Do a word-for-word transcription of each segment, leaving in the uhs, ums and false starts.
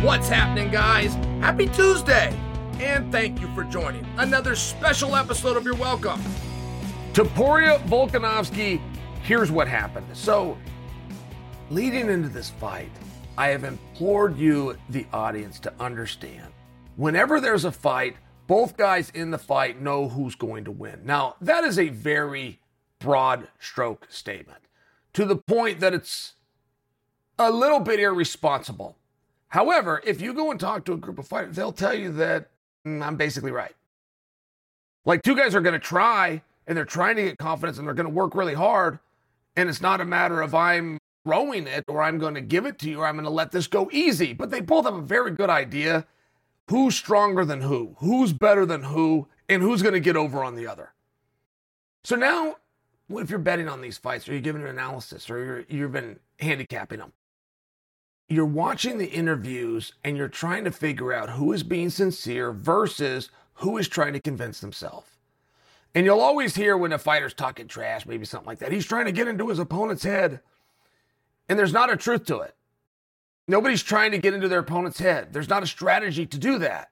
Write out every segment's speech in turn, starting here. What's happening, guys? Happy Tuesday! And thank you for joining another special episode of Your Welcome. Topuria Volkanovski, here's what happened. So, leading into this fight, I have implored you, the audience, to understand. Whenever there's a fight, both guys in the fight know who's going to win. Now, that is a very broad stroke statement, to the point that it's a little bit irresponsible. However, if you go and talk to a group of fighters, they'll tell you that mm, I'm basically right. Like, two guys are going to try, and they're trying to get confidence, and they're going to work really hard, and it's not a matter of I'm throwing it, or I'm going to give it to you, or I'm going to let this go easy. But they both have a very good idea who's stronger than who, who's better than who, and who's going to get over on the other. So now, if you're betting on these fights, or you're giving an analysis, or you're, you've been handicapping them, you're watching the interviews and you're trying to figure out who is being sincere versus who is trying to convince themselves. And you'll always hear when a fighter's talking trash, maybe something like that, he's trying to get into his opponent's head. And there's not a truth to it. Nobody's trying to get into their opponent's head. There's not a strategy to do that.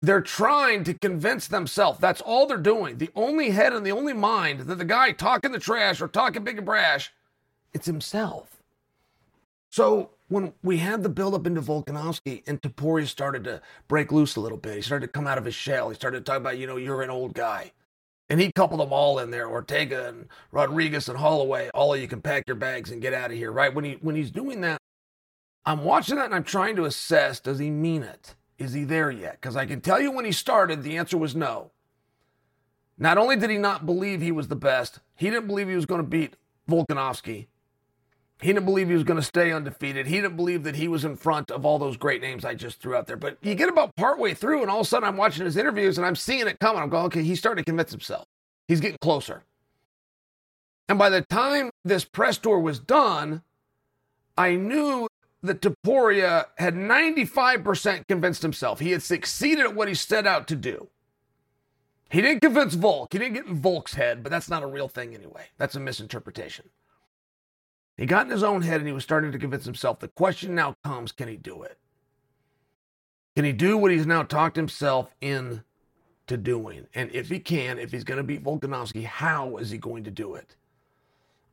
They're trying to convince themselves. That's all they're doing. The only head and the only mind that the guy talking the trash or talking big and brash, it's himself. So when we had the buildup into Volkanovski and Topuria started to break loose a little bit, he started to come out of his shell. He started to talk about, you know, you're an old guy. And he coupled them all in there, Ortega and Rodriguez and Holloway, all of you can pack your bags and get out of here, right? When he when he's doing that, I'm watching that and I'm trying to assess, does he mean it? Is he there yet? Because I can tell you when he started, the answer was no. Not only did he not believe he was the best, he didn't believe he was going to beat Volkanovski. He didn't believe he was going to stay undefeated. He didn't believe that he was in front of all those great names I just threw out there. But you get about partway through, and all of a sudden I'm watching his interviews, and I'm seeing it coming. I'm going, okay, he's starting to convince himself. He's getting closer. And by the time this press tour was done, I knew that Topuria had ninety-five percent convinced himself. He had succeeded at what he set out to do. He didn't convince Volk. He didn't get in Volk's head, but that's not a real thing anyway. That's a misinterpretation. He got in his own head and he was starting to convince himself. The question now comes, can he do it? Can he do what he's now talked himself into doing? And if he can, if he's going to beat Volkanovski, how is he going to do it?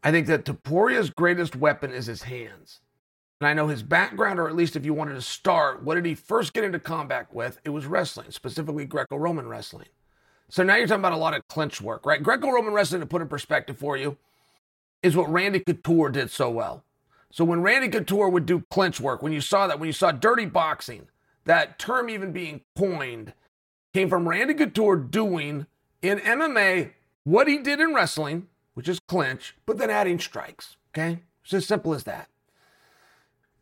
I think that Topuria's greatest weapon is his hands. And I know his background, or at least if you wanted to start, what did he first get into combat with? It was wrestling, specifically Greco-Roman wrestling. So now you're talking about a lot of clinch work, right? Greco-Roman wrestling, to put in perspective for you, is what Randy Couture did so well. So when Randy Couture would do clinch work, when you saw that, when you saw dirty boxing, that term even being coined, came from Randy Couture doing in M M A what he did in wrestling, which is clinch, but then adding strikes, okay? It's as simple as that.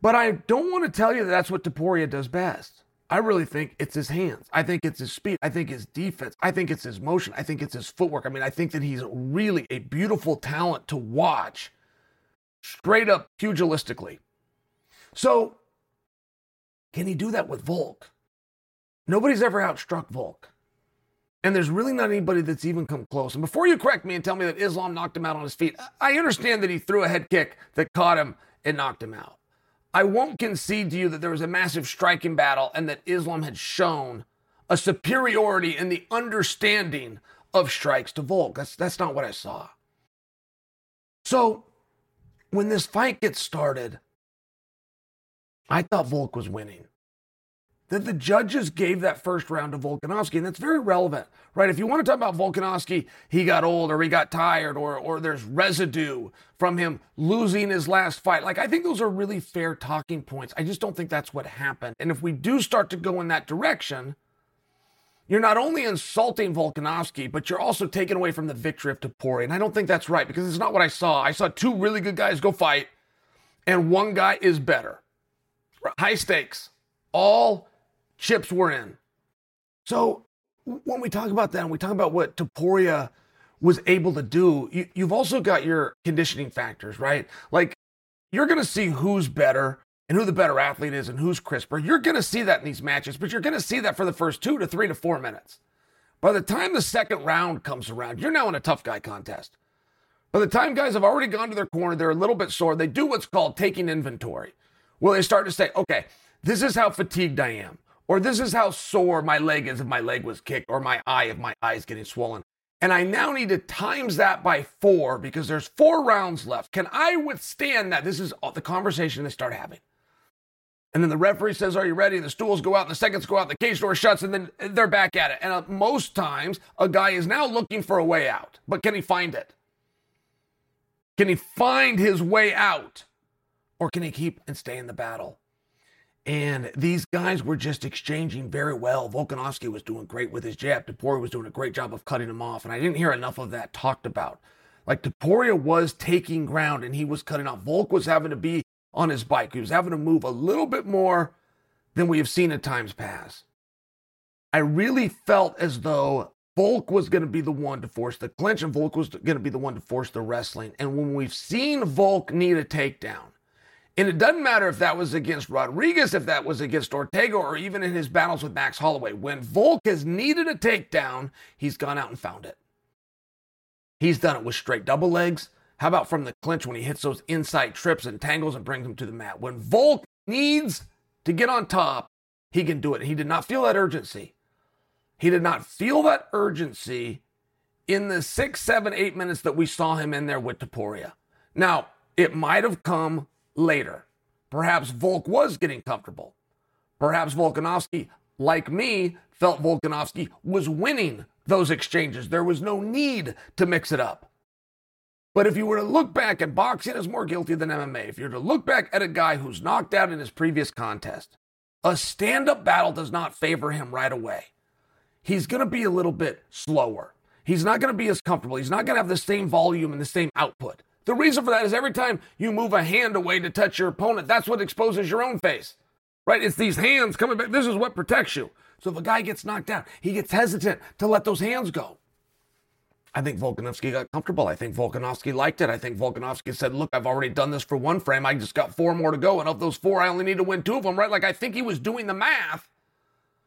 But I don't want to tell you that that's what Topuria does best. I really think it's his hands. I think it's his speed. I think his defense. I think it's his motion. I think it's his footwork. I mean, I think that he's really a beautiful talent to watch straight up pugilistically. So can he do that with Volk? Nobody's ever outstruck Volk. And there's really not anybody that's even come close. And before you correct me and tell me that Islam knocked him out on his feet, I understand that he threw a head kick that caught him and knocked him out. I won't concede to you that there was a massive striking battle and that Islam had shown a superiority in the understanding of strikes to Volk. That's, that's not what I saw. So when this fight gets started, I thought Volk was winning. That the judges gave that first round to Volkanovski, and that's very relevant, right? If you want to talk about Volkanovski, he got old or he got tired or or there's residue from him losing his last fight. Like, I think those are really fair talking points. I just don't think that's what happened. And if we do start to go in that direction, You're not only insulting Volkanovski, but you're also taking away from the victory of Topuria. And I don't think that's right, because it's not what I saw. I saw two really good guys go fight, and one guy is better. High stakes. All chips were in. So when we talk about that, and we talk about what Topuria was able to do, you, you've also got your conditioning factors, right? Like, you're going to see who's better and who the better athlete is and who's crisper. You're going to see that in these matches, but you're going to see that for the first two to three to four minutes. By the time the second round comes around, you're now in a tough guy contest. By the time guys have already gone to their corner, they're a little bit sore. They do what's called taking inventory, where they start to say, okay, this is how fatigued I am, or this is how sore my leg is if my leg was kicked, or my eye if my eye is getting swollen. And I now need to times that by four because there's four rounds left. Can I withstand that? This is the conversation they start having. And then the referee says, are you ready? And the stools go out, and the seconds go out, and the cage door shuts, and then they're back at it. And uh, most times, a guy is now looking for a way out. But can he find it? Can he find his way out? Or can he keep and stay in the battle? And these guys were just exchanging very well. Volkanovski was doing great with his jab. Topuria was doing a great job of cutting him off. And I didn't hear enough of that talked about. Like, Topuria was taking ground, and he was cutting off. Volk was having to be on his bike. He was having to move a little bit more than we have seen at times past. I really felt as though Volk was going to be the one to force the clinch, and Volk was going to be the one to force the wrestling. And when we've seen Volk need a takedown, and it doesn't matter if that was against Rodriguez, if that was against Ortega, or even in his battles with Max Holloway, when Volk has needed a takedown, he's gone out and found it. He's done it with straight double legs. How about from the clinch when he hits those inside trips and tangles and brings them to the mat? When Volk needs to get on top, he can do it. He did not feel that urgency. He did not feel that urgency in the six, seven, eight minutes that we saw him in there with Topuria. Now, it might have come later. Perhaps Volk was getting comfortable. Perhaps Volkanovski, like me, felt Volkanovski was winning those exchanges. There was no need to mix it up. But if you were to look back at boxing, is more guilty than M M A. If you were to look back at a guy who's knocked out in his previous contest, a stand-up battle does not favor him right away. He's going to be a little bit slower. He's not going to be as comfortable. He's not going to have the same volume and the same output. The reason for that is every time you move a hand away to touch your opponent, that's what exposes your own face, right? It's these hands coming back. This is what protects you. So if a guy gets knocked out, he gets hesitant to let those hands go. I think Volkanovski got comfortable. I think Volkanovski liked it. I think Volkanovski said, look, I've already done this for one frame. I just got four more to go. And of those four, I only need to win two of them, right? Like, I think he was doing the math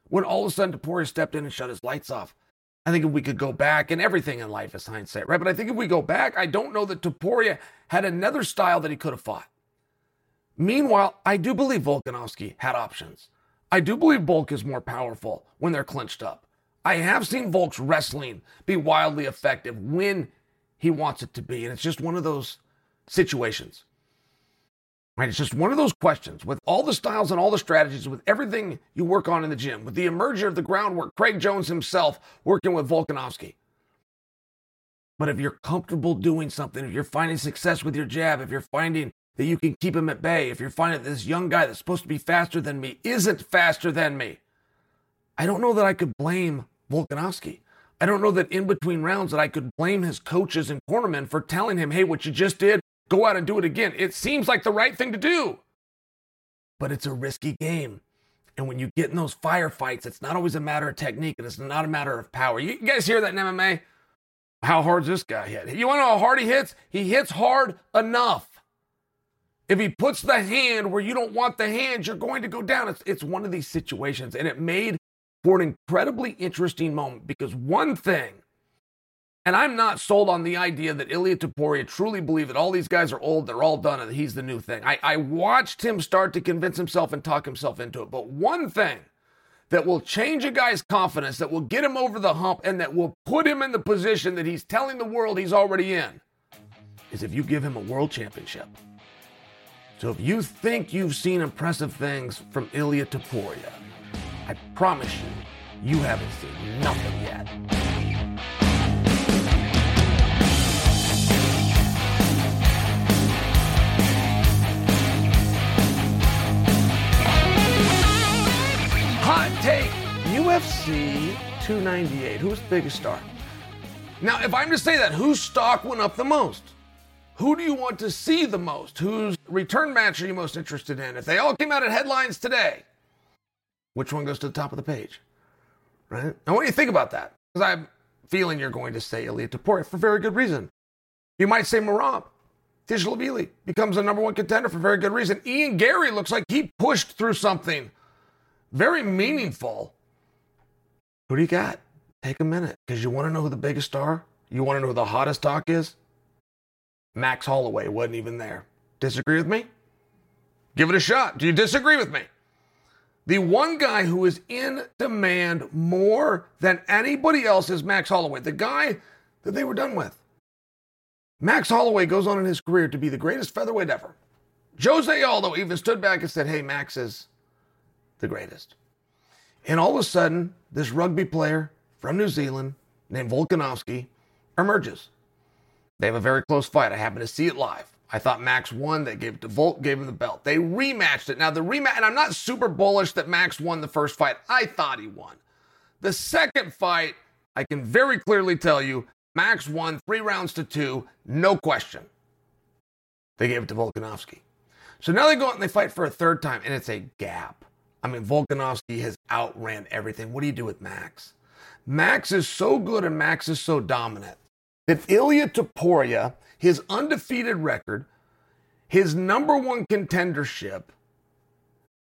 when all of a sudden Topuria stepped in and shut his lights off. I think if we could go back, and everything in life is hindsight, right? But I think if we go back, I don't know that Topuria had another style that he could have fought. Meanwhile, I do believe Volkanovski had options. I do believe Volk is more powerful when they're clinched up. I have seen Volk's wrestling be wildly effective when he wants it to be. And it's just one of those situations, right? It's just one of those questions. With all the styles and all the strategies, with everything you work on in the gym, with the emergence of the groundwork, Craig Jones himself working with Volkanovski. But if you're comfortable doing something, if you're finding success with your jab, if you're finding that you can keep him at bay, if you're finding that this young guy that's supposed to be faster than me isn't faster than me, I don't know that I could blame Volkanovski. I don't know that in between rounds that I could blame his coaches and cornermen for telling him, hey, what you just did, go out and do it again. It seems like the right thing to do, but it's a risky game. And when you get in those firefights, it's not always a matter of technique, and it's not a matter of power. You guys hear that in M M A? How hard's this guy hit? You want to know how hard he hits? He hits hard enough. If he puts the hand where you don't want the hand, you're going to go down. It's, it's one of these situations, and it made for an incredibly interesting moment, because one thing, and I'm not sold on the idea that Ilia Topuria truly believed that all these guys are old, they're all done, and that he's the new thing. I, I watched him start to convince himself and talk himself into it. But one thing that will change a guy's confidence, that will get him over the hump, and that will put him in the position that he's telling the world he's already in, is if you give him a world championship. So if you think you've seen impressive things from Ilia Topuria, I promise you, you haven't seen nothing yet. Hot take. U F C two ninety-eight. Who's the biggest star? Now, if I'm to say that, whose stock went up the most? Who do you want to see the most? Whose return match are you most interested in? If they all came out in headlines today, which one goes to the top of the page? Right? Now, what do you think about that? Because I'm feeling you're going to say Ilia Topuria for very good reason. You might say Merab Dvalishvili becomes a number one contender for very good reason. Ian Garry looks like he pushed through something very meaningful. Who do you got? Take a minute, because you want to know who the biggest star? You want to know who the hottest talk is? Max Holloway wasn't even there. Disagree with me? Give it a shot. Do you disagree with me? The one guy who is in demand more than anybody else is Max Holloway, the guy that they were done with. Max Holloway goes on in his career to be the greatest featherweight ever. Jose Aldo even stood back and said, hey, Max is the greatest. And all of a sudden, this rugby player from New Zealand named Volkanovski emerges. They have a very close fight. I happened to see it live. I thought Max won. They gave it to Volk, gave him the belt. They rematched it. Now, the rematch, and I'm not super bullish that Max won the first fight. I thought he won. The second fight, I can very clearly tell you, Max won three rounds to two, no question. They gave it to Volkanovski. So now they go out and they fight for a third time, and it's a gap. I mean, Volkanovski has outran everything. What do you do with Max? Max is so good and Max is so dominant that Ilia Topuria, his undefeated record, his number one contendership,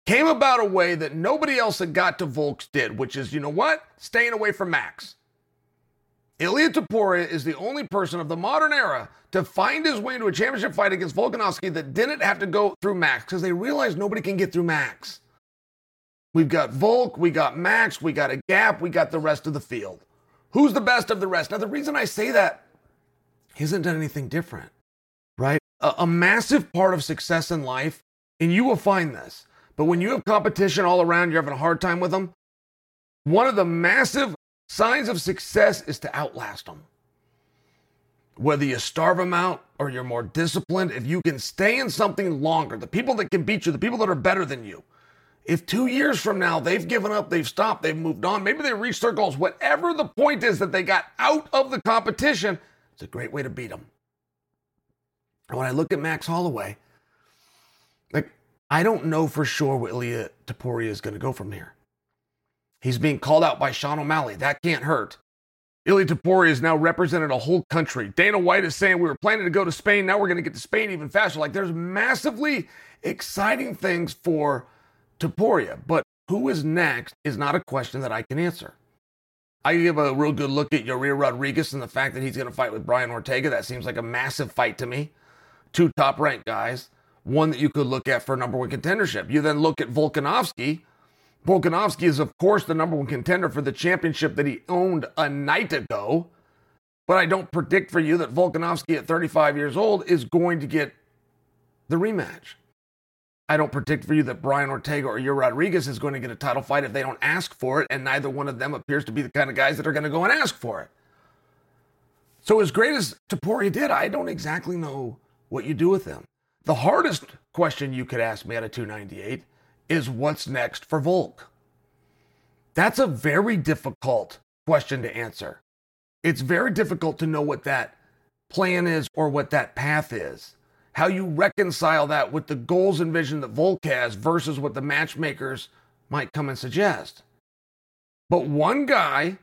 came about a way that nobody else that got to Volks did, which is, you know what? Staying away from Max. Ilia Topuria is the only person of the modern era to find his way into a championship fight against Volkanovski that didn't have to go through Max, because they realized nobody can get through Max. We've got Volk, we got Max, we got a gap, we got the rest of the field. Who's the best of the rest? Now, the reason I say that, he hasn't done anything different, right? A, a massive part of success in life, and you will find this, but when you have competition all around, you're having a hard time with them, one of the massive signs of success is to outlast them. Whether you starve them out or you're more disciplined, if you can stay in something longer, the people that can beat you, the people that are better than you, if two years from now they've given up, they've stopped, they've moved on, maybe they reached their goals, whatever the point is that they got out of the competition, it's a great way to beat them. And when I look at Max Holloway, like, I don't know for sure where Ilia Topuria is going to go from here. He's being called out by Sean O'Malley. That can't hurt. Ilia Topuria is now represented a whole country. Dana White is saying we were planning to go to Spain. Now we're going to get to Spain even faster. Like, there's massively exciting things for Topuria, but who is next is not a question that I can answer. I give a real good look at Yair Rodriguez and the fact that he's going to fight with Brian Ortega. That seems like a massive fight to me. Two top-ranked guys, one that you could look at for number one contendership. You then look at Volkanovski. Volkanovski is, of course, the number one contender for the championship that he owned a night ago, but I don't predict for you that Volkanovski at thirty-five years old is going to get the rematch. I don't predict for you that Brian Ortega or Yair Rodriguez is going to get a title fight if they don't ask for it, and neither one of them appears to be the kind of guys that are going to go and ask for it. So as great as Topuria did, I don't exactly know what you do with him. The hardest question you could ask me out of two ninety-eight is what's next for Volk? That's a very difficult question to answer. It's very difficult to know what that plan is or what that path is. How you reconcile that with the goals and vision that Volk has versus what the matchmakers might come and suggest. But one guy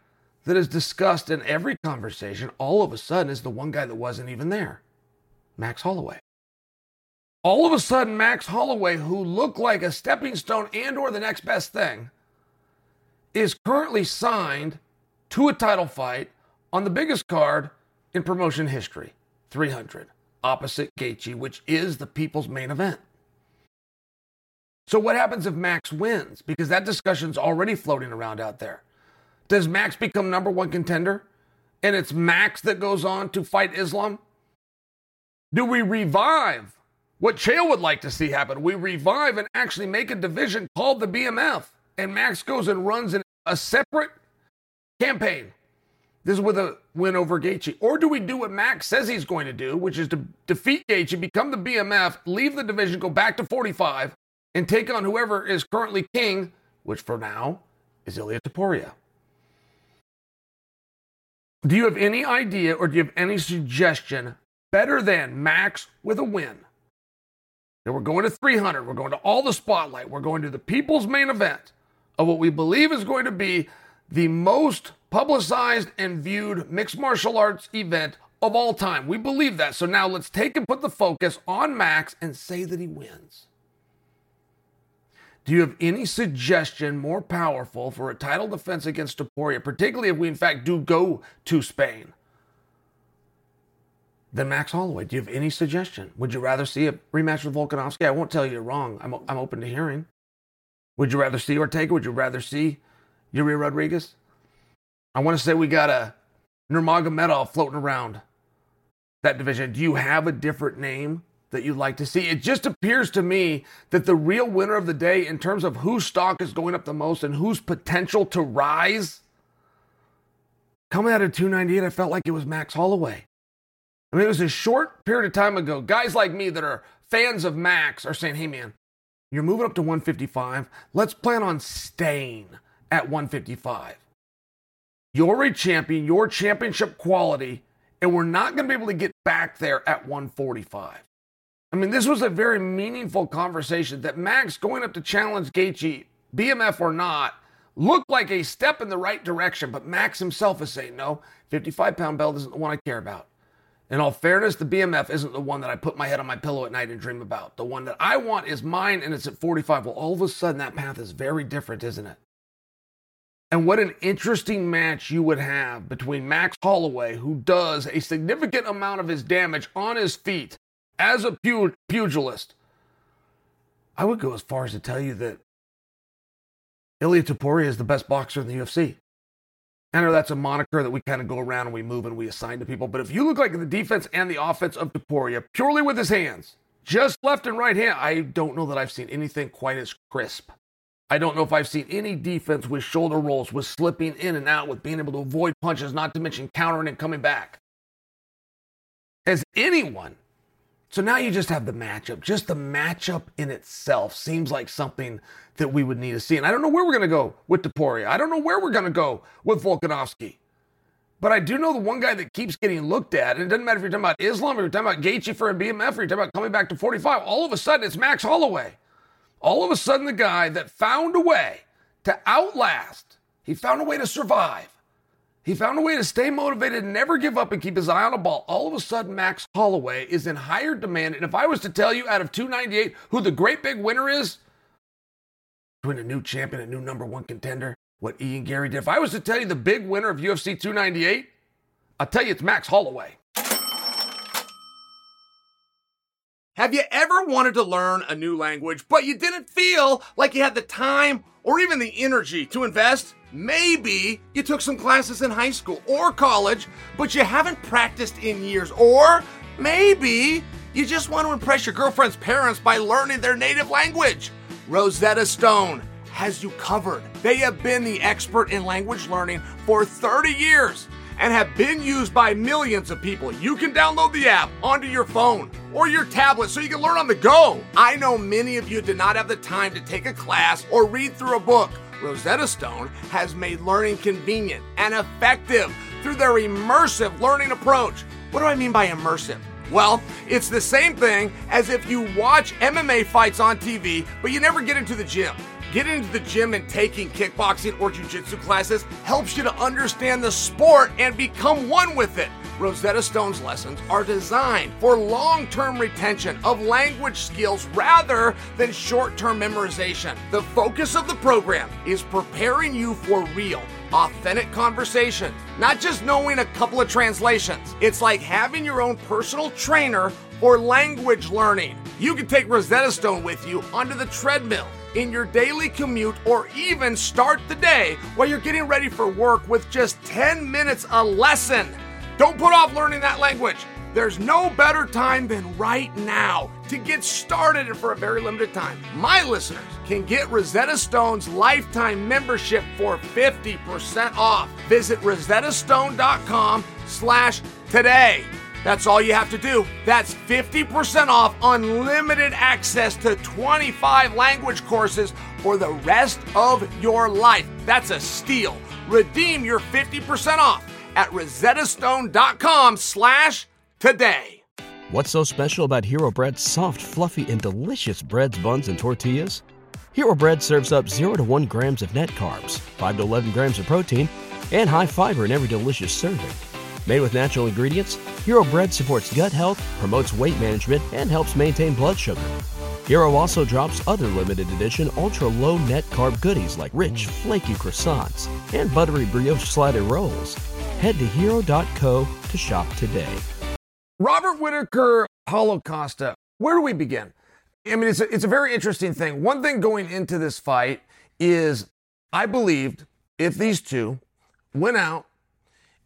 that is discussed in every conversation all of a sudden is the one guy that wasn't even there, Max Holloway. All of a sudden, Max Holloway, who looked like a stepping stone and or the next best thing, is currently signed to a title fight on the biggest card in promotion history, three hundred. Opposite Gaethje, which is the people's main event. So what happens if Max wins? Because that discussion's already floating around out there. Does Max become number one contender? And it's Max that goes on to fight Islam? Do we revive what Chael would like to see happen? We revive and actually make a division called the B M F. And Max goes and runs in a separate campaign. This is with a win over Gaethje. Or do we do what Max says he's going to do, which is to defeat Gaethje, become the B M F, leave the division, go back to forty-five, and take on whoever is currently king, which for now is Ilia Topuria. Do you have any idea or do you have any suggestion better than Max with a win? Then we're going to three hundred. We're going to all the spotlight. We're going to the people's main event of what we believe is going to be the most publicized and viewed mixed martial arts event of all time. We believe that. So now let's take and put the focus on Max and say that he wins. Do you have any suggestion more powerful for a title defense against Topuria, particularly if we in fact do go to Spain, than Max Holloway? Do you have any suggestion? Would you rather see a rematch with Volkanovski? I won't tell you you're wrong. I'm, I'm open to hearing. Would you rather see Ortega? Would you rather see Yair Rodriguez? I want to say we got a Nurmagomedov floating around that division. Do you have a different name that you'd like to see? It just appears to me that the real winner of the day in terms of whose stock is going up the most and whose potential to rise, coming out of two ninety-eight, I felt like it was Max Holloway. I mean, it was a short period of time ago. Guys like me that are fans of Max are saying, hey, man, you're moving up to one fifty-five. Let's plan on staying at one fifty-five. You're a champion, your championship quality, and we're not going to be able to get back there at one forty-five. I mean, this was a very meaningful conversation that Max going up to challenge Gaethje, B M F or not, looked like a step in the right direction, but Max himself is saying, no, fifty-five pound belt isn't the one I care about. In all fairness, the B M F isn't the one that I put my head on my pillow at night and dream about. The one that I want is mine, and it's at forty-five. Well, all of a sudden, that path is very different, isn't it? And what an interesting match you would have between Max Holloway, who does a significant amount of his damage on his feet as a pu- pugilist. I would go as far as to tell you that Ilia Topuria is the best boxer in the U F C. I know that's a moniker that we kind of go around and we move and we assign to people. But if you look like the defense and the offense of Topuria, purely with his hands, just left and right hand, I don't know that I've seen anything quite as crisp. I don't know if I've seen any defense with shoulder rolls, with slipping in and out, with being able to avoid punches, not to mention countering and coming back, as anyone. So now you just have the matchup. Just the matchup in itself seems like something that we would need to see. And I don't know where we're going to go with Topuria. I don't know where we're going to go with Volkanovski. But I do know the one guy that keeps getting looked at, and it doesn't matter if you're talking about Islam, or you're talking about Gaethje for a B M F, or you're talking about coming back to forty-five, all of a sudden it's Max Holloway. All of a sudden the guy that found a way to outlast, he found a way to survive. He found a way to stay motivated and never give up and keep his eye on the ball. All of a sudden, Max Holloway is in higher demand. And if I was to tell you out of two ninety-eight who the great big winner is, between a new champion and a new number one contender, what Ian Garry did, if I was to tell you the big winner of U F C two ninety-eight, I'll tell you it's Max Holloway. Have you ever wanted to learn a new language, but you didn't feel like you had the time or even the energy to invest? Maybe you took some classes in high school or college, but you haven't practiced in years. Or maybe you just want to impress your girlfriend's parents by learning their native language. Rosetta Stone has you covered. They have been the expert in language learning for thirty years and have been used by millions of people. You can download the app onto your phone or your tablet so you can learn on the go. I know many of you did not have the time to take a class or read through a book. Rosetta Stone has made learning convenient and effective through their immersive learning approach. What do I mean by immersive? Well, it's the same thing as if you watch M M A fights on T V, but you never get into the gym. Getting into the gym and taking kickboxing or jiu-jitsu classes helps you to understand the sport and become one with it. Rosetta Stone's lessons are designed for long-term retention of language skills rather than short-term memorization. The focus of the program is preparing you for real, authentic conversation, not just knowing a couple of translations. It's like having your own personal trainer for language learning. You can take Rosetta Stone with you onto the treadmill, in your daily commute, or even start the day while you're getting ready for work with just ten minutes a lesson. Don't put off learning that language. There's no better time than right now to get started, and for a very limited time, my listeners can get Rosetta Stone's lifetime membership for fifty percent off. Visit rosettastone.com slash today. That's all you have to do. That's fifty percent off unlimited access to twenty-five language courses for the rest of your life. That's a steal. Redeem your fifty percent off at rosetta stone dot com slash today. What's so special about Hero Bread's soft, fluffy, and delicious breads, buns, and tortillas? Hero Bread serves up zero to one grams of net carbs, five to eleven grams of protein, and high fiber in every delicious serving. Made with natural ingredients, Hero Bread supports gut health, promotes weight management, and helps maintain blood sugar. Hero also drops other limited edition ultra-low net carb goodies like rich, flaky croissants and buttery brioche slider rolls. Head to hero dot co to shop today. Robert Whittaker, Paulo Costa, where do we begin? I mean, it's a, it's a very interesting thing. One thing going into this fight is I believed if these two went out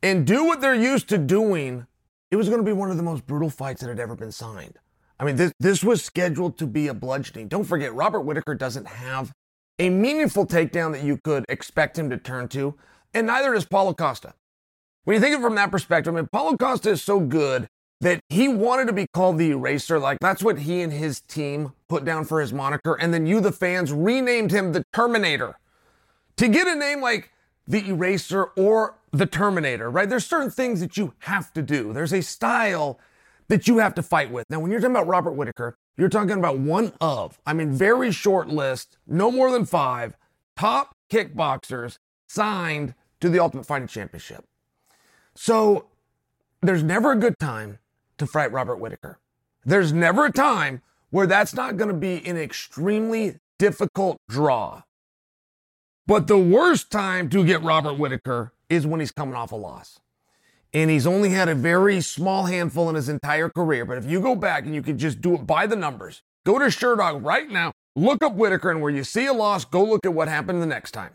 and do what they're used to doing, it was going to be one of the most brutal fights that had ever been signed. I mean, this, this was scheduled to be a bludgeoning. Don't forget, Robert Whittaker doesn't have a meaningful takedown that you could expect him to turn to, and neither does Paulo Costa. When you think of it from that perspective, I mean, Paulo Costa is so good that he wanted to be called the Eraser. Like, that's what he and his team put down for his moniker. And then you, the fans, renamed him the Terminator. To get a name like the Eraser or the Terminator, right? There's certain things that you have to do. There's a style that you have to fight with. Now, when you're talking about Robert Whittaker, you're talking about one of, I mean, very short list, no more than five, top kickboxers signed to the Ultimate Fighting Championship. So there's never a good time to fight Robert Whittaker. There's never a time where that's not going to be an extremely difficult draw. But the worst time to get Robert Whittaker is when he's coming off a loss. And he's only had a very small handful in his entire career. But if you go back and you can just do it by the numbers, go to Sherdog right now, look up Whittaker, and where you see a loss, go look at what happened the next time.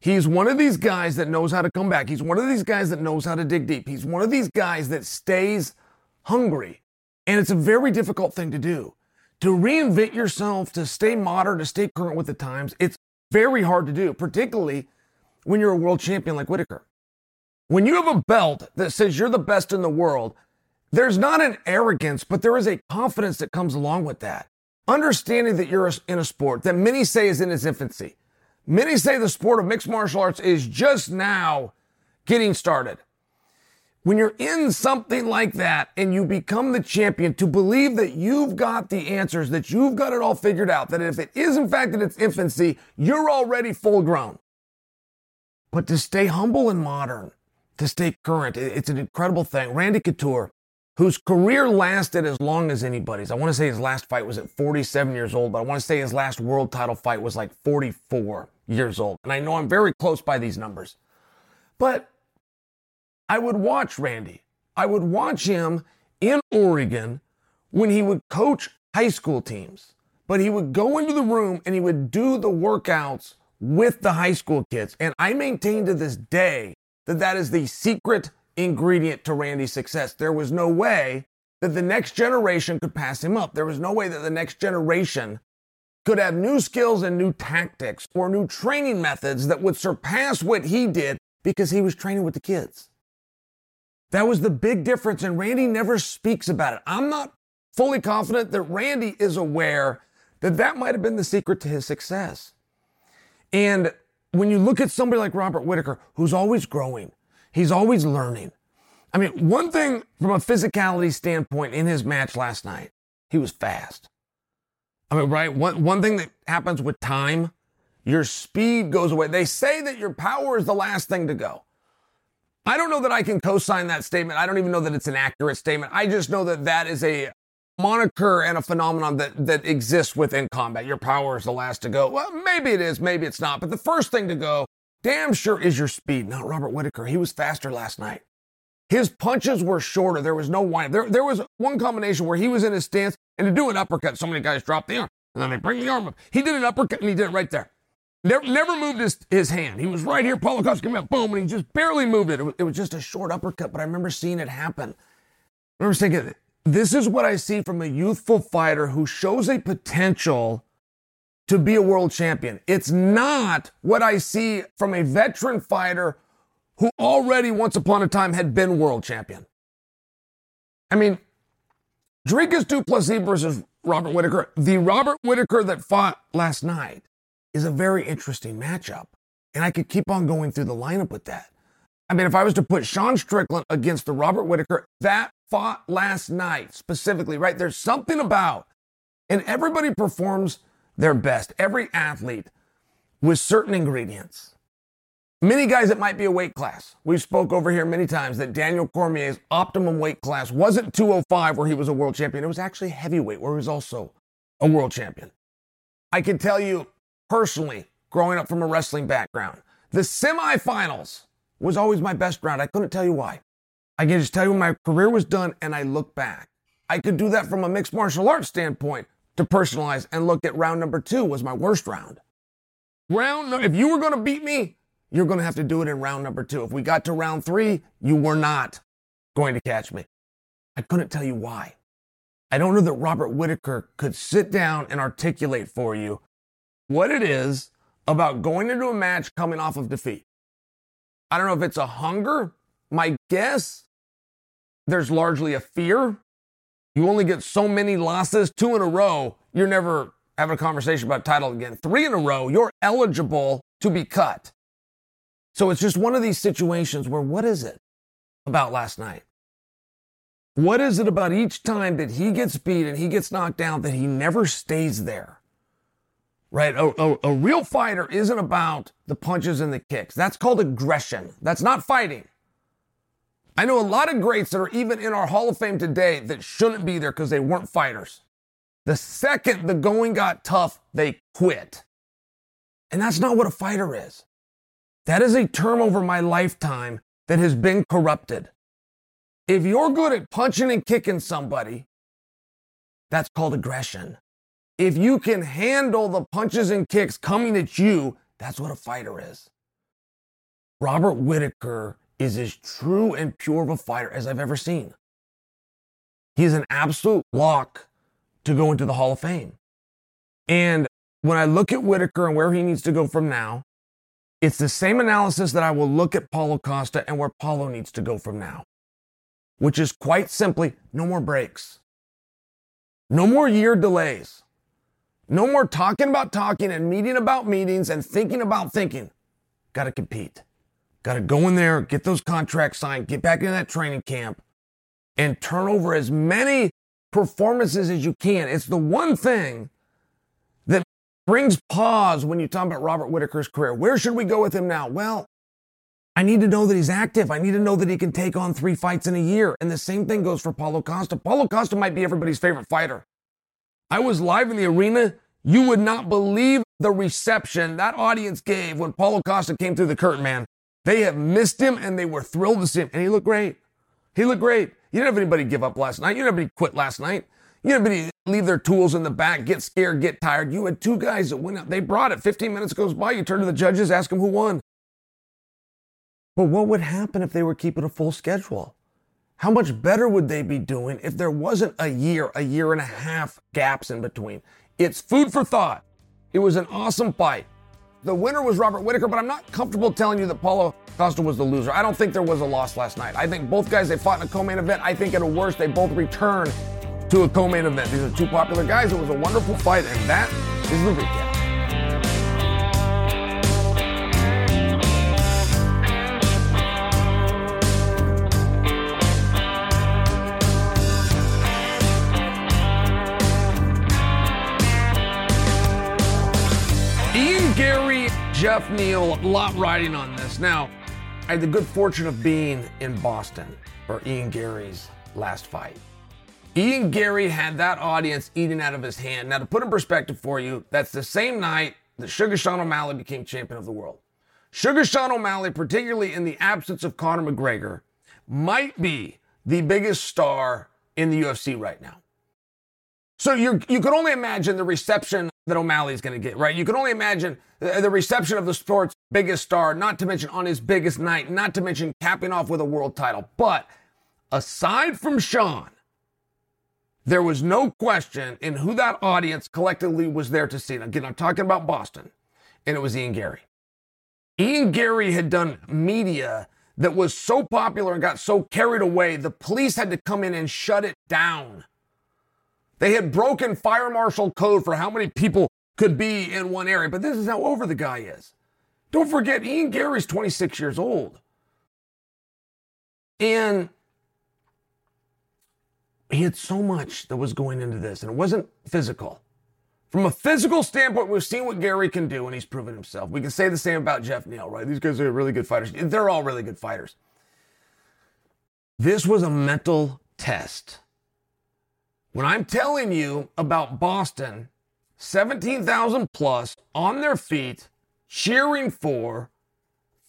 He's one of these guys that knows how to come back. He's one of these guys that knows how to dig deep. He's one of these guys that stays hungry. And it's a very difficult thing to do. To reinvent yourself, to stay modern, to stay current with the times, it's very hard to do, particularly when you're a world champion like Whittaker. When you have a belt that says you're the best in the world, there's not an arrogance, but there is a confidence that comes along with that. Understanding that you're in a sport that many say is in its infancy. Many say the sport of mixed martial arts is just now getting started. When you're in something like that and you become the champion, to believe that you've got the answers, that you've got it all figured out, that if it is in fact in its infancy, you're already full grown. But to stay humble and modern, to stay current, it's an incredible thing. Randy Couture, whose career lasted as long as anybody's. I want to say his last fight was at forty-seven years old, but I want to say his last world title fight was like forty-four years old. And I know I'm very close by these numbers. But I would watch Randy. I would watch him in Oregon when he would coach high school teams. But he would go into the room and he would do the workouts with the high school kids. And I maintain to this day that that is the secret ingredient to Randy's success. There was no way that the next generation could pass him up. There was no way that the next generation could have new skills and new tactics or new training methods that would surpass what he did, because he was training with the kids. That was the big difference, and Randy never speaks about it. I'm not fully confident that Randy is aware that that might have been the secret to his success. And when you look at somebody like Robert Whittaker, who's always growing, he's always learning. I mean, one thing from a physicality standpoint in his match last night, he was fast. I mean, right? One, one thing that happens with time, your speed goes away. They say that your power is the last thing to go. I don't know that I can co-sign that statement. I don't even know that it's an accurate statement. I just know that that is a moniker and a phenomenon that, that exists within combat. Your power is the last to go. Well, maybe it is, maybe it's not. But the first thing to go, damn sure, is your speed. Not Robert Whittaker. He was faster last night. His punches were shorter. There was no wind. There, there was one combination where he was in his stance, and to do an uppercut, so many guys drop the arm, and then they bring the arm up. He did an uppercut, and he did it right there. Never, never moved his, his hand. He was right here. Paulo Costa came out, boom, and he just barely moved it. It was, it was just a short uppercut, but I remember seeing it happen. I remember thinking, this is what I see from a youthful fighter who shows a potential to be a world champion. It's not what I see from a veteran fighter who already once upon a time had been world champion. I mean, Dricus du Plessis versus Robert Whittaker, the Robert Whittaker that fought last night, is a very interesting matchup. And I could keep on going through the lineup with that. I mean, if I was to put Sean Strickland against the Robert Whittaker that fought last night specifically, right? There's something about, and everybody performs their best. Every athlete with certain ingredients. Many guys, it might be a weight class. We've spoke over here many times that Daniel Cormier's optimum weight class wasn't two oh five where he was a world champion. It was actually heavyweight where he was also a world champion. I can tell you personally, growing up from a wrestling background, the semifinals was always my best round. I couldn't tell you why. I can just tell you when my career was done and I look back. I could do that from a mixed martial arts standpoint to personalize and look at round number two was my worst round. Round, if you were going to beat me, you're going to have to do it in round number two. If we got to round three, you were not going to catch me. I couldn't tell you why. I don't know that Robert Whittaker could sit down and articulate for you what it is about going into a match coming off of defeat. I don't know if it's a hunger. My guess, there's largely a fear. You only get so many losses, two in a row, you're never having a conversation about title again. Three in a row, you're eligible to be cut. So it's just one of these situations where what is it about last night? What is it about each time that he gets beat and he gets knocked down that he never stays there? Right? A, a, a real fighter isn't about the punches and the kicks. That's called aggression. That's not fighting. I know a lot of greats that are even in our Hall of Fame today that shouldn't be there because they weren't fighters. The second the going got tough, they quit. And that's not what a fighter is. That is a term over my lifetime that has been corrupted. If you're good at punching and kicking somebody, that's called aggression. If you can handle the punches and kicks coming at you, that's what a fighter is. Robert Whittaker is as true and pure of a fighter as I've ever seen. He's an absolute lock to go into the Hall of Fame. And when I look at Whittaker and where he needs to go from now, it's the same analysis that I will look at Paulo Costa and where Paulo needs to go from now, which is quite simply no more breaks, no more year delays, no more talking about talking and meeting about meetings and thinking about thinking. Got to compete. Got to go in there, get those contracts signed, get back into that training camp, and turn over as many performances as you can. It's the one thing brings pause when you talk about Robert Whittaker's career. Where should we go with him now? Well, I need to know that he's active. I need to know that he can take on three fights in a year. And the same thing goes for Paulo Costa. Paulo Costa might be everybody's favorite fighter. I was live in the arena. You would not believe the reception that audience gave when Paulo Costa came through the curtain, man. They have missed him, and they were thrilled to see him. And he looked great. He looked great. You didn't have anybody give up last night. You didn't have anybody quit last night. You didn't have anybody leave their tools in the back, get scared, get tired. You had two guys that went out. They brought it. fifteen minutes goes by. You turn to the judges, ask them who won. But what would happen if they were keeping a full schedule? How much better would they be doing if there wasn't a year, a year and a half gaps in between? It's food for thought. It was an awesome fight. The winner was Robert Whittaker, but I'm not comfortable telling you that Paulo Costa was the loser. I don't think there was a loss last night. I think both guys, they fought in a co-main event. I think at a worst, they both returned to a co-main event. These are two popular guys. It was a wonderful fight, and that is the recap. Ian Garry, Jeff Neal, a lot riding on this. Now, I had the good fortune of being in Boston for Ian Garry's last fight. Ian Garry had that audience eating out of his hand. Now, to put in perspective for you, that's the same night that Sugar Sean O'Malley became champion of the world. Sugar Sean O'Malley, particularly in the absence of Conor McGregor, might be the biggest star in the U F C right now. So you you could only imagine the reception that O'Malley's going to get, right? You can only imagine the, the reception of the sport's biggest star, not to mention on his biggest night, not to mention capping off with a world title. But aside from Sean, there was no question in who that audience collectively was there to see. And again, I'm talking about Boston, and it was Ian Garry. Ian Garry had done media that was so popular and got so carried away, the police had to come in and shut it down. They had broken fire marshal code for how many people could be in one area, but this is how over the guy is. Don't forget, Ian Garry's twenty-six years old. And he had so much that was going into this, and it wasn't physical. From a physical standpoint, we've seen what Garry can do, and he's proven himself. We can say the same about Jeff Neal, right? These guys are really good fighters. They're all really good fighters. This was a mental test. When I'm telling you about Boston, seventeen thousand plus on their feet, cheering for,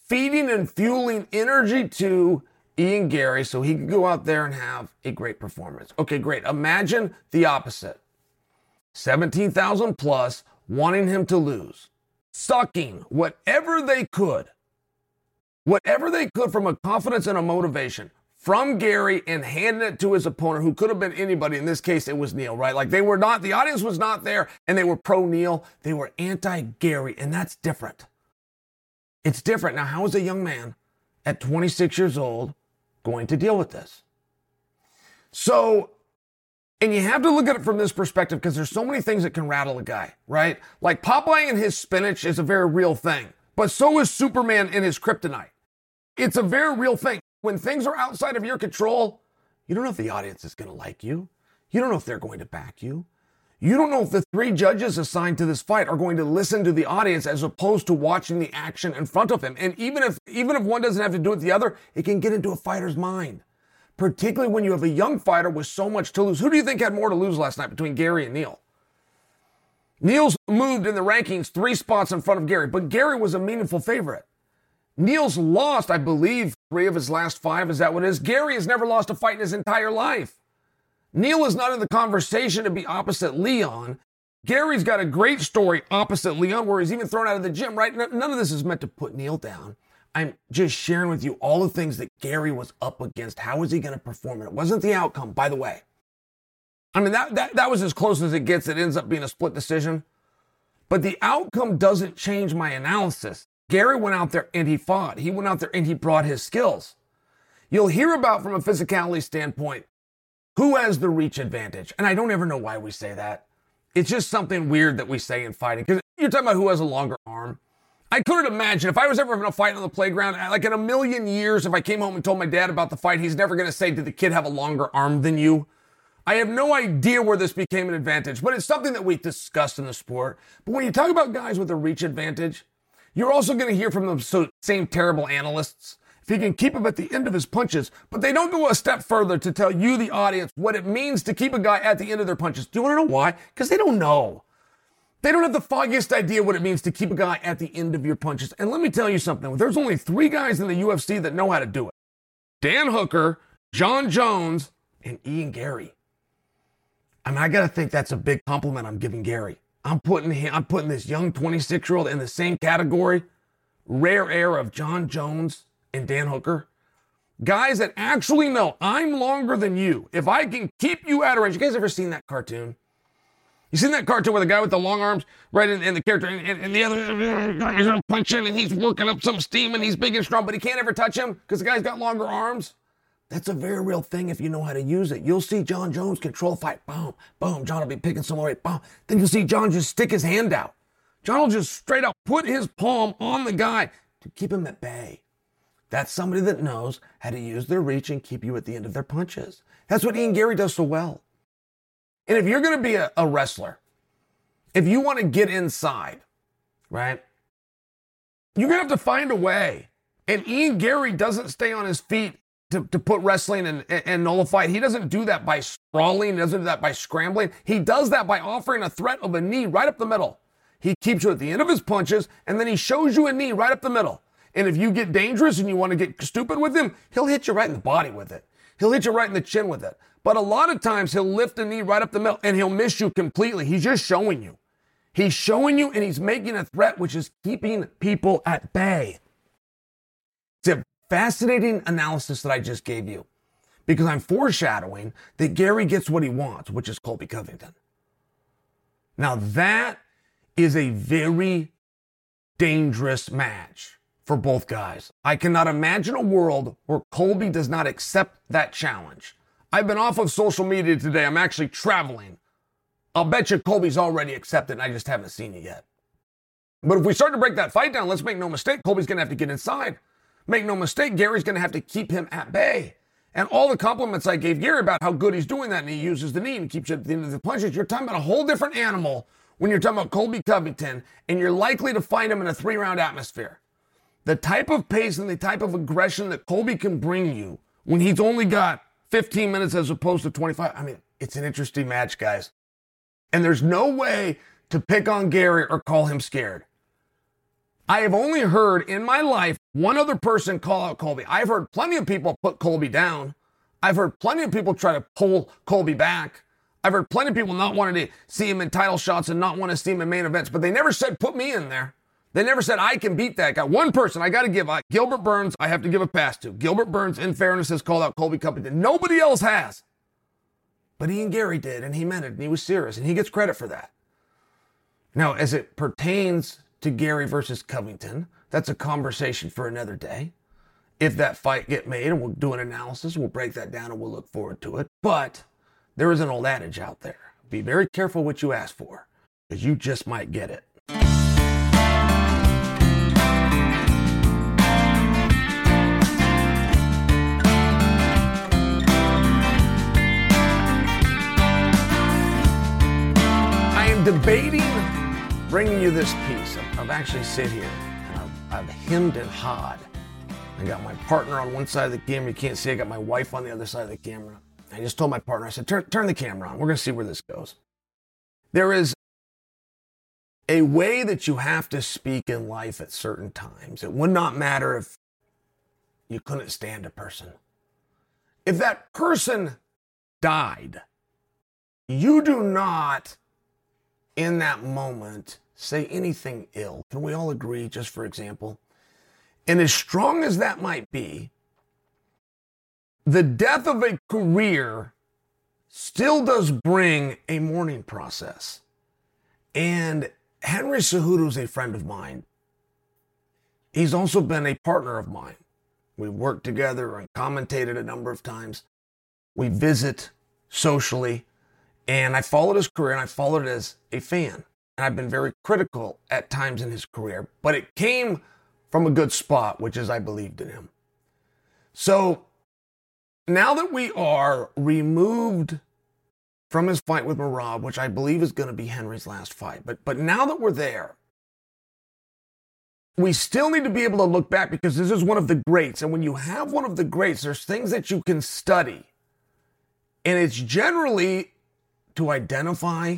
feeding and fueling energy to Ian Garry so he could go out there and have a great performance. Okay, great. Imagine the opposite. seventeen thousand plus wanting him to lose, sucking whatever they could, whatever they could from a confidence and a motivation from Garry and handing it to his opponent, who could have been anybody. In this case, it was Neal, right? Like they were not, the audience was not there and they were pro Neal. They were anti Garry, and that's different. It's different. Now, how is a young man at twenty-six years old going to deal with this? So, and you have to look at it from this perspective because there's so many things that can rattle a guy, right? Like Popeye and his spinach is a very real thing, but so is Superman and his kryptonite. It's a very real thing. When things are outside of your control, you don't know if the audience is going to like you. You don't know if they're going to back you. You don't know if the three judges assigned to this fight are going to listen to the audience as opposed to watching the action in front of him. And even if even if one doesn't have to do with the other, it can get into a fighter's mind, particularly when you have a young fighter with so much to lose. Who do you think had more to lose last night between Garry and Neal? Neal's moved in the rankings three spots in front of Garry, but Garry was a meaningful favorite. Neal's lost, I believe, three of his last five. Is that what it is? Garry has never lost a fight in his entire life. Neal is not in the conversation to be opposite Leon. Gary's got a great story opposite Leon where he's even thrown out of the gym, right? None of this is meant to put Neal down. I'm just sharing with you all the things that Garry was up against. How is he going to perform? And it wasn't the outcome, by the way. I mean, that, that, that was as close as it gets. It ends up being a split decision. But the outcome doesn't change my analysis. Garry went out there and he fought. He went out there and he brought his skills. You'll hear about, from a physicality standpoint, who has the reach advantage? And I don't ever know why we say that. It's just something weird that we say in fighting. Because you're talking about who has a longer arm. I couldn't imagine if I was ever in a fight on the playground, like in a million years, if I came home and told my dad about the fight, he's never going to say, did the kid have a longer arm than you? I have no idea where this became an advantage, but it's something that we discussed in the sport. But when you talk about guys with a reach advantage, you're also going to hear from the same terrible analysts. He can keep him at the end of his punches, but they don't go a step further to tell you, the audience, what it means to keep a guy at the end of their punches. Do you want to know why? Because they don't know. They don't have the foggiest idea what it means to keep a guy at the end of your punches. And let me tell you something. There's only three guys in the U F C that know how to do it. Dan Hooker, Jon Jones, and Ian Garry. I mean, I got to think that's a big compliment I'm giving Garry. I'm putting him, I'm putting this young twenty-six-year-old in the same category. Rare air of Jon Jones and Dan Hooker, guys that actually know, I'm longer than you. If I can keep you out of range. You guys ever seen that cartoon? You seen that cartoon with the guy with the long arms, right? And, and the character, and, and the other guy's punching, and he's working up some steam, and he's big and strong, but he can't ever touch him because the guy's got longer arms. That's a very real thing if you know how to use it. You'll see Jon Jones control fight, boom, boom. Jon will be picking someone right, boom. Then you'll see Jon just stick his hand out. Jon will just straight up put his palm on the guy to keep him at bay. That's somebody that knows how to use their reach and keep you at the end of their punches. That's what Ian Garry does so well. And if you're going to be a, a wrestler, if you want to get inside, right, you're going to have to find a way. And Ian Garry doesn't stay on his feet to, to put wrestling and, and, and nullify. He doesn't do that by sprawling. He doesn't do that by scrambling. He does that by offering a threat of a knee right up the middle. He keeps you at the end of his punches, and then he shows you a knee right up the middle. And if you get dangerous and you want to get stupid with him, he'll hit you right in the body with it. He'll hit you right in the chin with it. But a lot of times he'll lift a knee right up the middle and he'll miss you completely. He's just showing you. He's showing you and he's making a threat, which is keeping people at bay. It's a fascinating analysis that I just gave you because I'm foreshadowing that Garry gets what he wants, which is Colby Covington. Now that is a very dangerous match for both guys. I cannot imagine a world where Colby does not accept that challenge. I've been off of social media today. I'm actually traveling. I'll bet you Colby's already accepted and I just haven't seen it yet. But if we start to break that fight down, let's make no mistake, Colby's going to have to get inside. Make no mistake, Gary's going to have to keep him at bay. And all the compliments I gave Garry about how good he's doing that and he uses the knee and keeps it at the end of the punches, you're talking about a whole different animal when you're talking about Colby Covington, and you're likely to find him in a three-round atmosphere. The type of pace and the type of aggression that Colby can bring you when he's only got fifteen minutes as opposed to twenty-five, I mean, it's an interesting match, guys. And there's no way to pick on Garry or call him scared. I have only heard in my life one other person call out Colby. I've heard plenty of people put Colby down. I've heard plenty of people try to pull Colby back. I've heard plenty of people not wanting to see him in title shots and not want to see him in main events, but they never said, put me in there. They never said, I can beat that guy. One person I got to give, I, Gilbert Burns, I have to give a pass to. Gilbert Burns, in fairness, has called out Colby Covington. Nobody else has. But Ian Garry did, and he meant it, and he was serious, and he gets credit for that. Now, as it pertains to Garry versus Covington, that's a conversation for another day. If that fight get made, and we'll do an analysis, we'll break that down, and we'll look forward to it. But there is an old adage out there. Be very careful what you ask for, because you just might get it. I am debating bringing you this piece. I've, I've actually sit here, and I've, I've hemmed and hawed. I got my partner on one side of the camera. You can't see. I got my wife on the other side of the camera. I just told my partner, I said, turn, turn the camera on. We're going to see where this goes. There is a way that you have to speak in life at certain times. It would not matter if you couldn't stand a person. If that person died, you do not, in that moment, say anything ill. Can we all agree, just for example? And as strong as that might be, the death of a career still does bring a mourning process. And Henry Cejudo is a friend of mine. He's also been a partner of mine. We've worked together and commentated a number of times. We visit socially. And I followed his career, and I followed it as a fan. And I've been very critical at times in his career. But it came from a good spot, which is I believed in him. So now that we are removed from his fight with Merab, which I believe is going to be Henry's last fight, but but now that we're there, we still need to be able to look back because this is one of the greats. And when you have one of the greats, there's things that you can study. And it's generally to identify,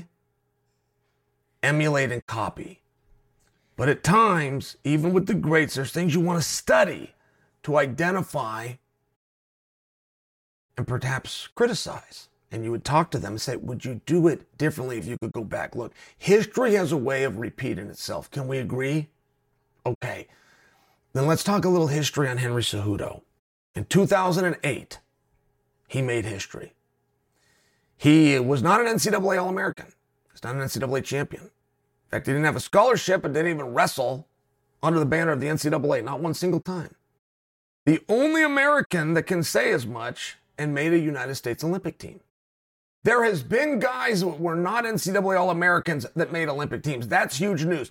emulate, and copy. But at times, even with the greats, there's things you want to study to identify and perhaps criticize. And you would talk to them and say, would you do it differently if you could go back? Look, history has a way of repeating itself. Can we agree? Okay. Then let's talk a little history on Henry Cejudo. In two thousand eight, he made history. He was not an N C double A All-American. He's not an N C double A champion. In fact, he didn't have a scholarship and didn't even wrestle under the banner of the N C double A, not one single time. The only American that can say as much and made a United States Olympic team. There has been guys that were not N C double A All-Americans that made Olympic teams. That's huge news.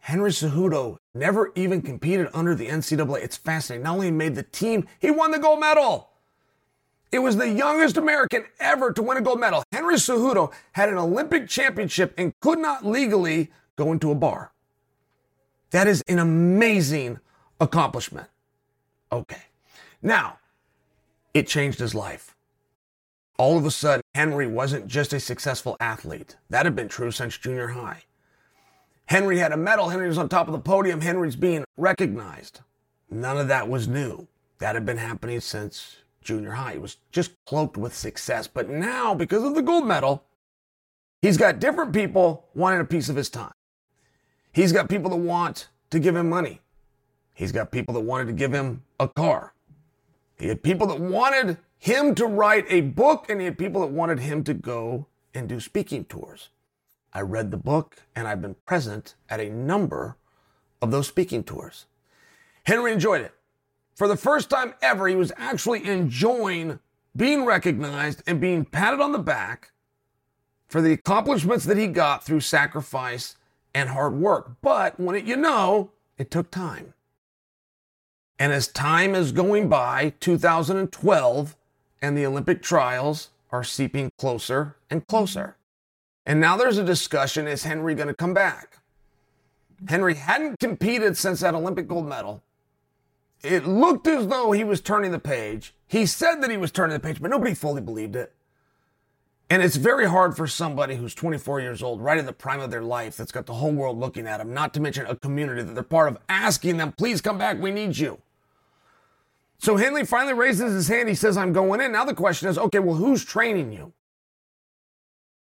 Henry Cejudo never even competed under the N C double A. It's fascinating. Not only made the team, he won the gold medal. It was the youngest American ever to win a gold medal. Henry Cejudo had an Olympic championship and could not legally go into a bar. That is an amazing accomplishment. Okay. Now, it changed his life. All of a sudden, Henry wasn't just a successful athlete. That had been true since junior high. Henry had a medal. Henry was on top of the podium. Henry's being recognized. None of that was new. That had been happening since junior high. He was just cloaked with success. But now, because of the gold medal, he's got different people wanting a piece of his time. He's got people that want to give him money. He's got people that wanted to give him a car. He had people that wanted him to write a book, and he had people that wanted him to go and do speaking tours. I read the book, and I've been present at a number of those speaking tours. Henry enjoyed it. For the first time ever, he was actually enjoying being recognized and being patted on the back for the accomplishments that he got through sacrifice and hard work. But when it, you know, it took time. And as time is going by, two thousand twelve and the Olympic trials are seeping closer and closer. And now there's a discussion, is Henry going to come back? Henry hadn't competed since that Olympic gold medal. It looked as though he was turning the page. He said that he was turning the page, but nobody fully believed it. And it's very hard for somebody who's twenty-four years old, right in the prime of their life, that's got the whole world looking at them, not to mention a community that they're part of, asking them, please come back, we need you. So Henry finally raises his hand. He says, I'm going in. Now the question is, okay, well, who's training you?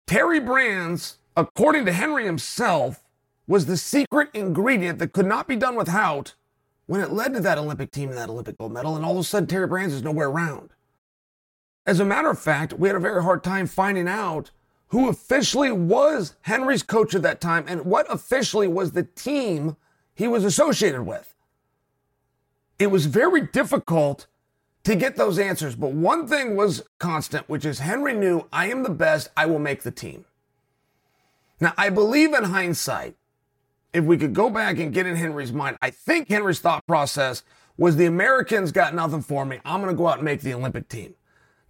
Terry Brands, according to Henry himself, was the secret ingredient that could not be done without when it led to that Olympic team and that Olympic gold medal, and all of a sudden Terry Brands is nowhere around. As a matter of fact, we had a very hard time finding out who officially was Henry's coach at that time and what officially was the team he was associated with. It was very difficult to get those answers, but one thing was constant, which is Henry knew, I am the best, I will make the team. Now, I believe in hindsight, if we could go back and get in Henry's mind, I think Henry's thought process was the Americans got nothing for me. I'm going to go out and make the Olympic team.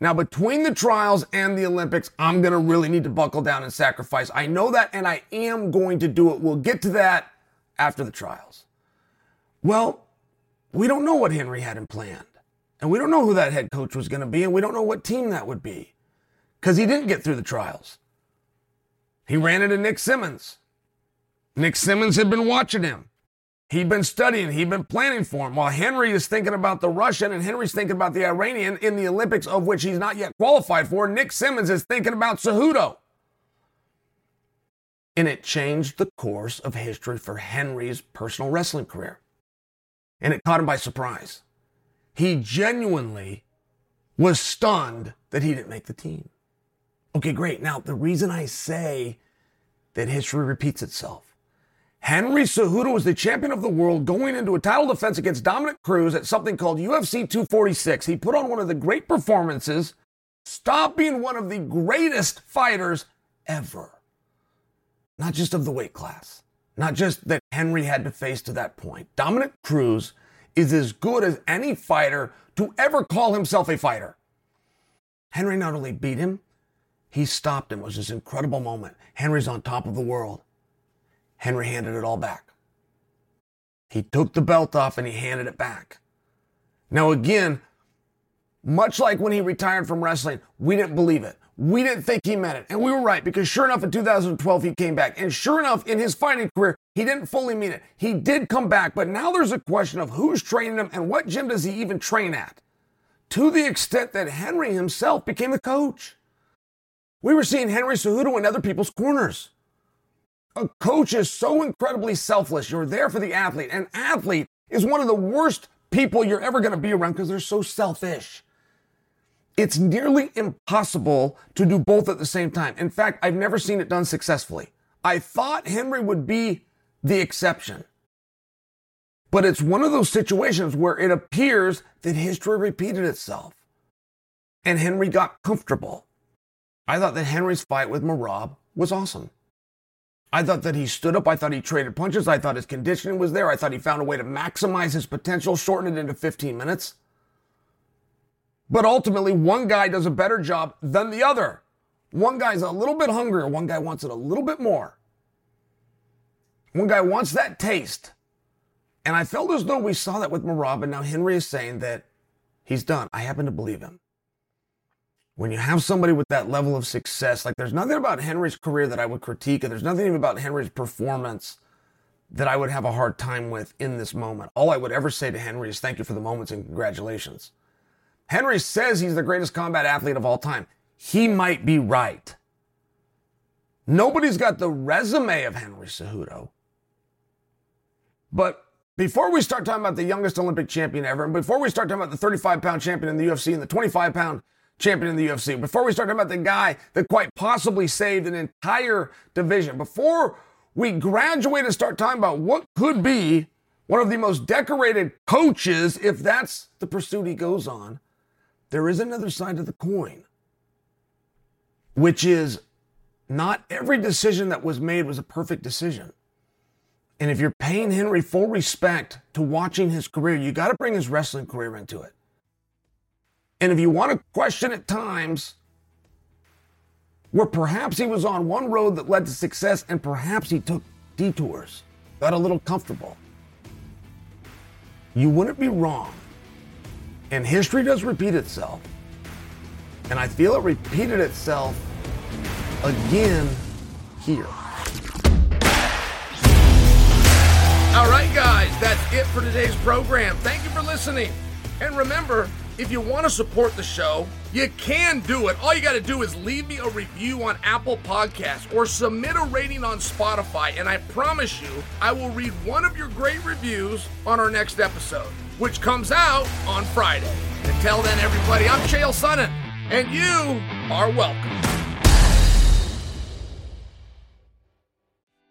Now, between the trials and the Olympics, I'm going to really need to buckle down and sacrifice. I know that, and I am going to do it. We'll get to that after the trials. Well, we don't know what Henry had in plan, and we don't know who that head coach was going to be, and we don't know what team that would be because he didn't get through the trials. He ran into Nick Simmons. Nick Simmons had been watching him. He'd been studying. He'd been planning for him. While Henry is thinking about the Russian and Henry's thinking about the Iranian in the Olympics, of which he's not yet qualified for, Nick Simmons is thinking about Cejudo. And it changed the course of history for Henry's personal wrestling career. And it caught him by surprise. He genuinely was stunned that he didn't make the team. Okay, great. Now, the reason I say that history repeats itself. Henry Cejudo was the champion of the world going into a title defense against Dominick Cruz at something called U F C two forty-six. He put on one of the great performances, stopping one of the greatest fighters ever. Not just of the weight class. Not just that Henry had to face to that point. Dominick Cruz is as good as any fighter to ever call himself a fighter. Henry not only beat him, he stopped him. It was this incredible moment. Henry's on top of the world. Henry handed it all back. He took the belt off and he handed it back. Now again, much like when he retired from wrestling, we didn't believe it. We didn't think he meant it. And we were right, because sure enough, in two thousand twelve, he came back. And sure enough, in his fighting career, he didn't fully mean it. He did come back, but now there's a question of who's training him and what gym does he even train at, to the extent that Henry himself became the coach. We were seeing Henry Cejudo in other people's corners. A coach is so incredibly selfless. You're there for the athlete. An athlete is one of the worst people you're ever going to be around because they're so selfish. It's nearly impossible to do both at the same time. In fact, I've never seen it done successfully. I thought Henry would be the exception. But it's one of those situations where it appears that history repeated itself. And Henry got comfortable. I thought that Henry's fight with Merab was awesome. I thought that he stood up. I thought he traded punches. I thought his conditioning was there. I thought he found a way to maximize his potential, shorten it into fifteen minutes. But ultimately, one guy does a better job than the other. One guy's a little bit hungrier. One guy wants it a little bit more. One guy wants that taste. And I felt as though we saw that with Merab, and now Henry is saying that he's done. I happen to believe him. When you have somebody with that level of success, like there's nothing about Henry's career that I would critique, and there's nothing even about Henry's performance that I would have a hard time with in this moment. All I would ever say to Henry is thank you for the moments and congratulations. Henry says he's the greatest combat athlete of all time. He might be right. Nobody's got the resume of Henry Cejudo. But before we start talking about the youngest Olympic champion ever, and before we start talking about the thirty-five pound champion in the U F C and the twenty-five pound champion in the U F C, before we start talking about the guy that quite possibly saved an entire division, before we graduate and start talking about what could be one of the most decorated coaches, if that's the pursuit he goes on, there is another side to the coin, which is not every decision that was made was a perfect decision. And if you're paying Henry full respect to watching his career, you got to bring his wrestling career into it. And if you want to question at times where perhaps he was on one road that led to success and perhaps he took detours, got a little comfortable, you wouldn't be wrong. And history does repeat itself. And I feel it repeated itself again here. All right, guys, that's it for today's program. Thank you for listening. And remember, if you want to support the show, you can do it. All you got to do is leave me a review on Apple Podcasts or submit a rating on Spotify, and I promise you, I will read one of your great reviews on our next episode, which comes out on Friday. Until then, everybody, I'm Chael Sonnen, and you are welcome.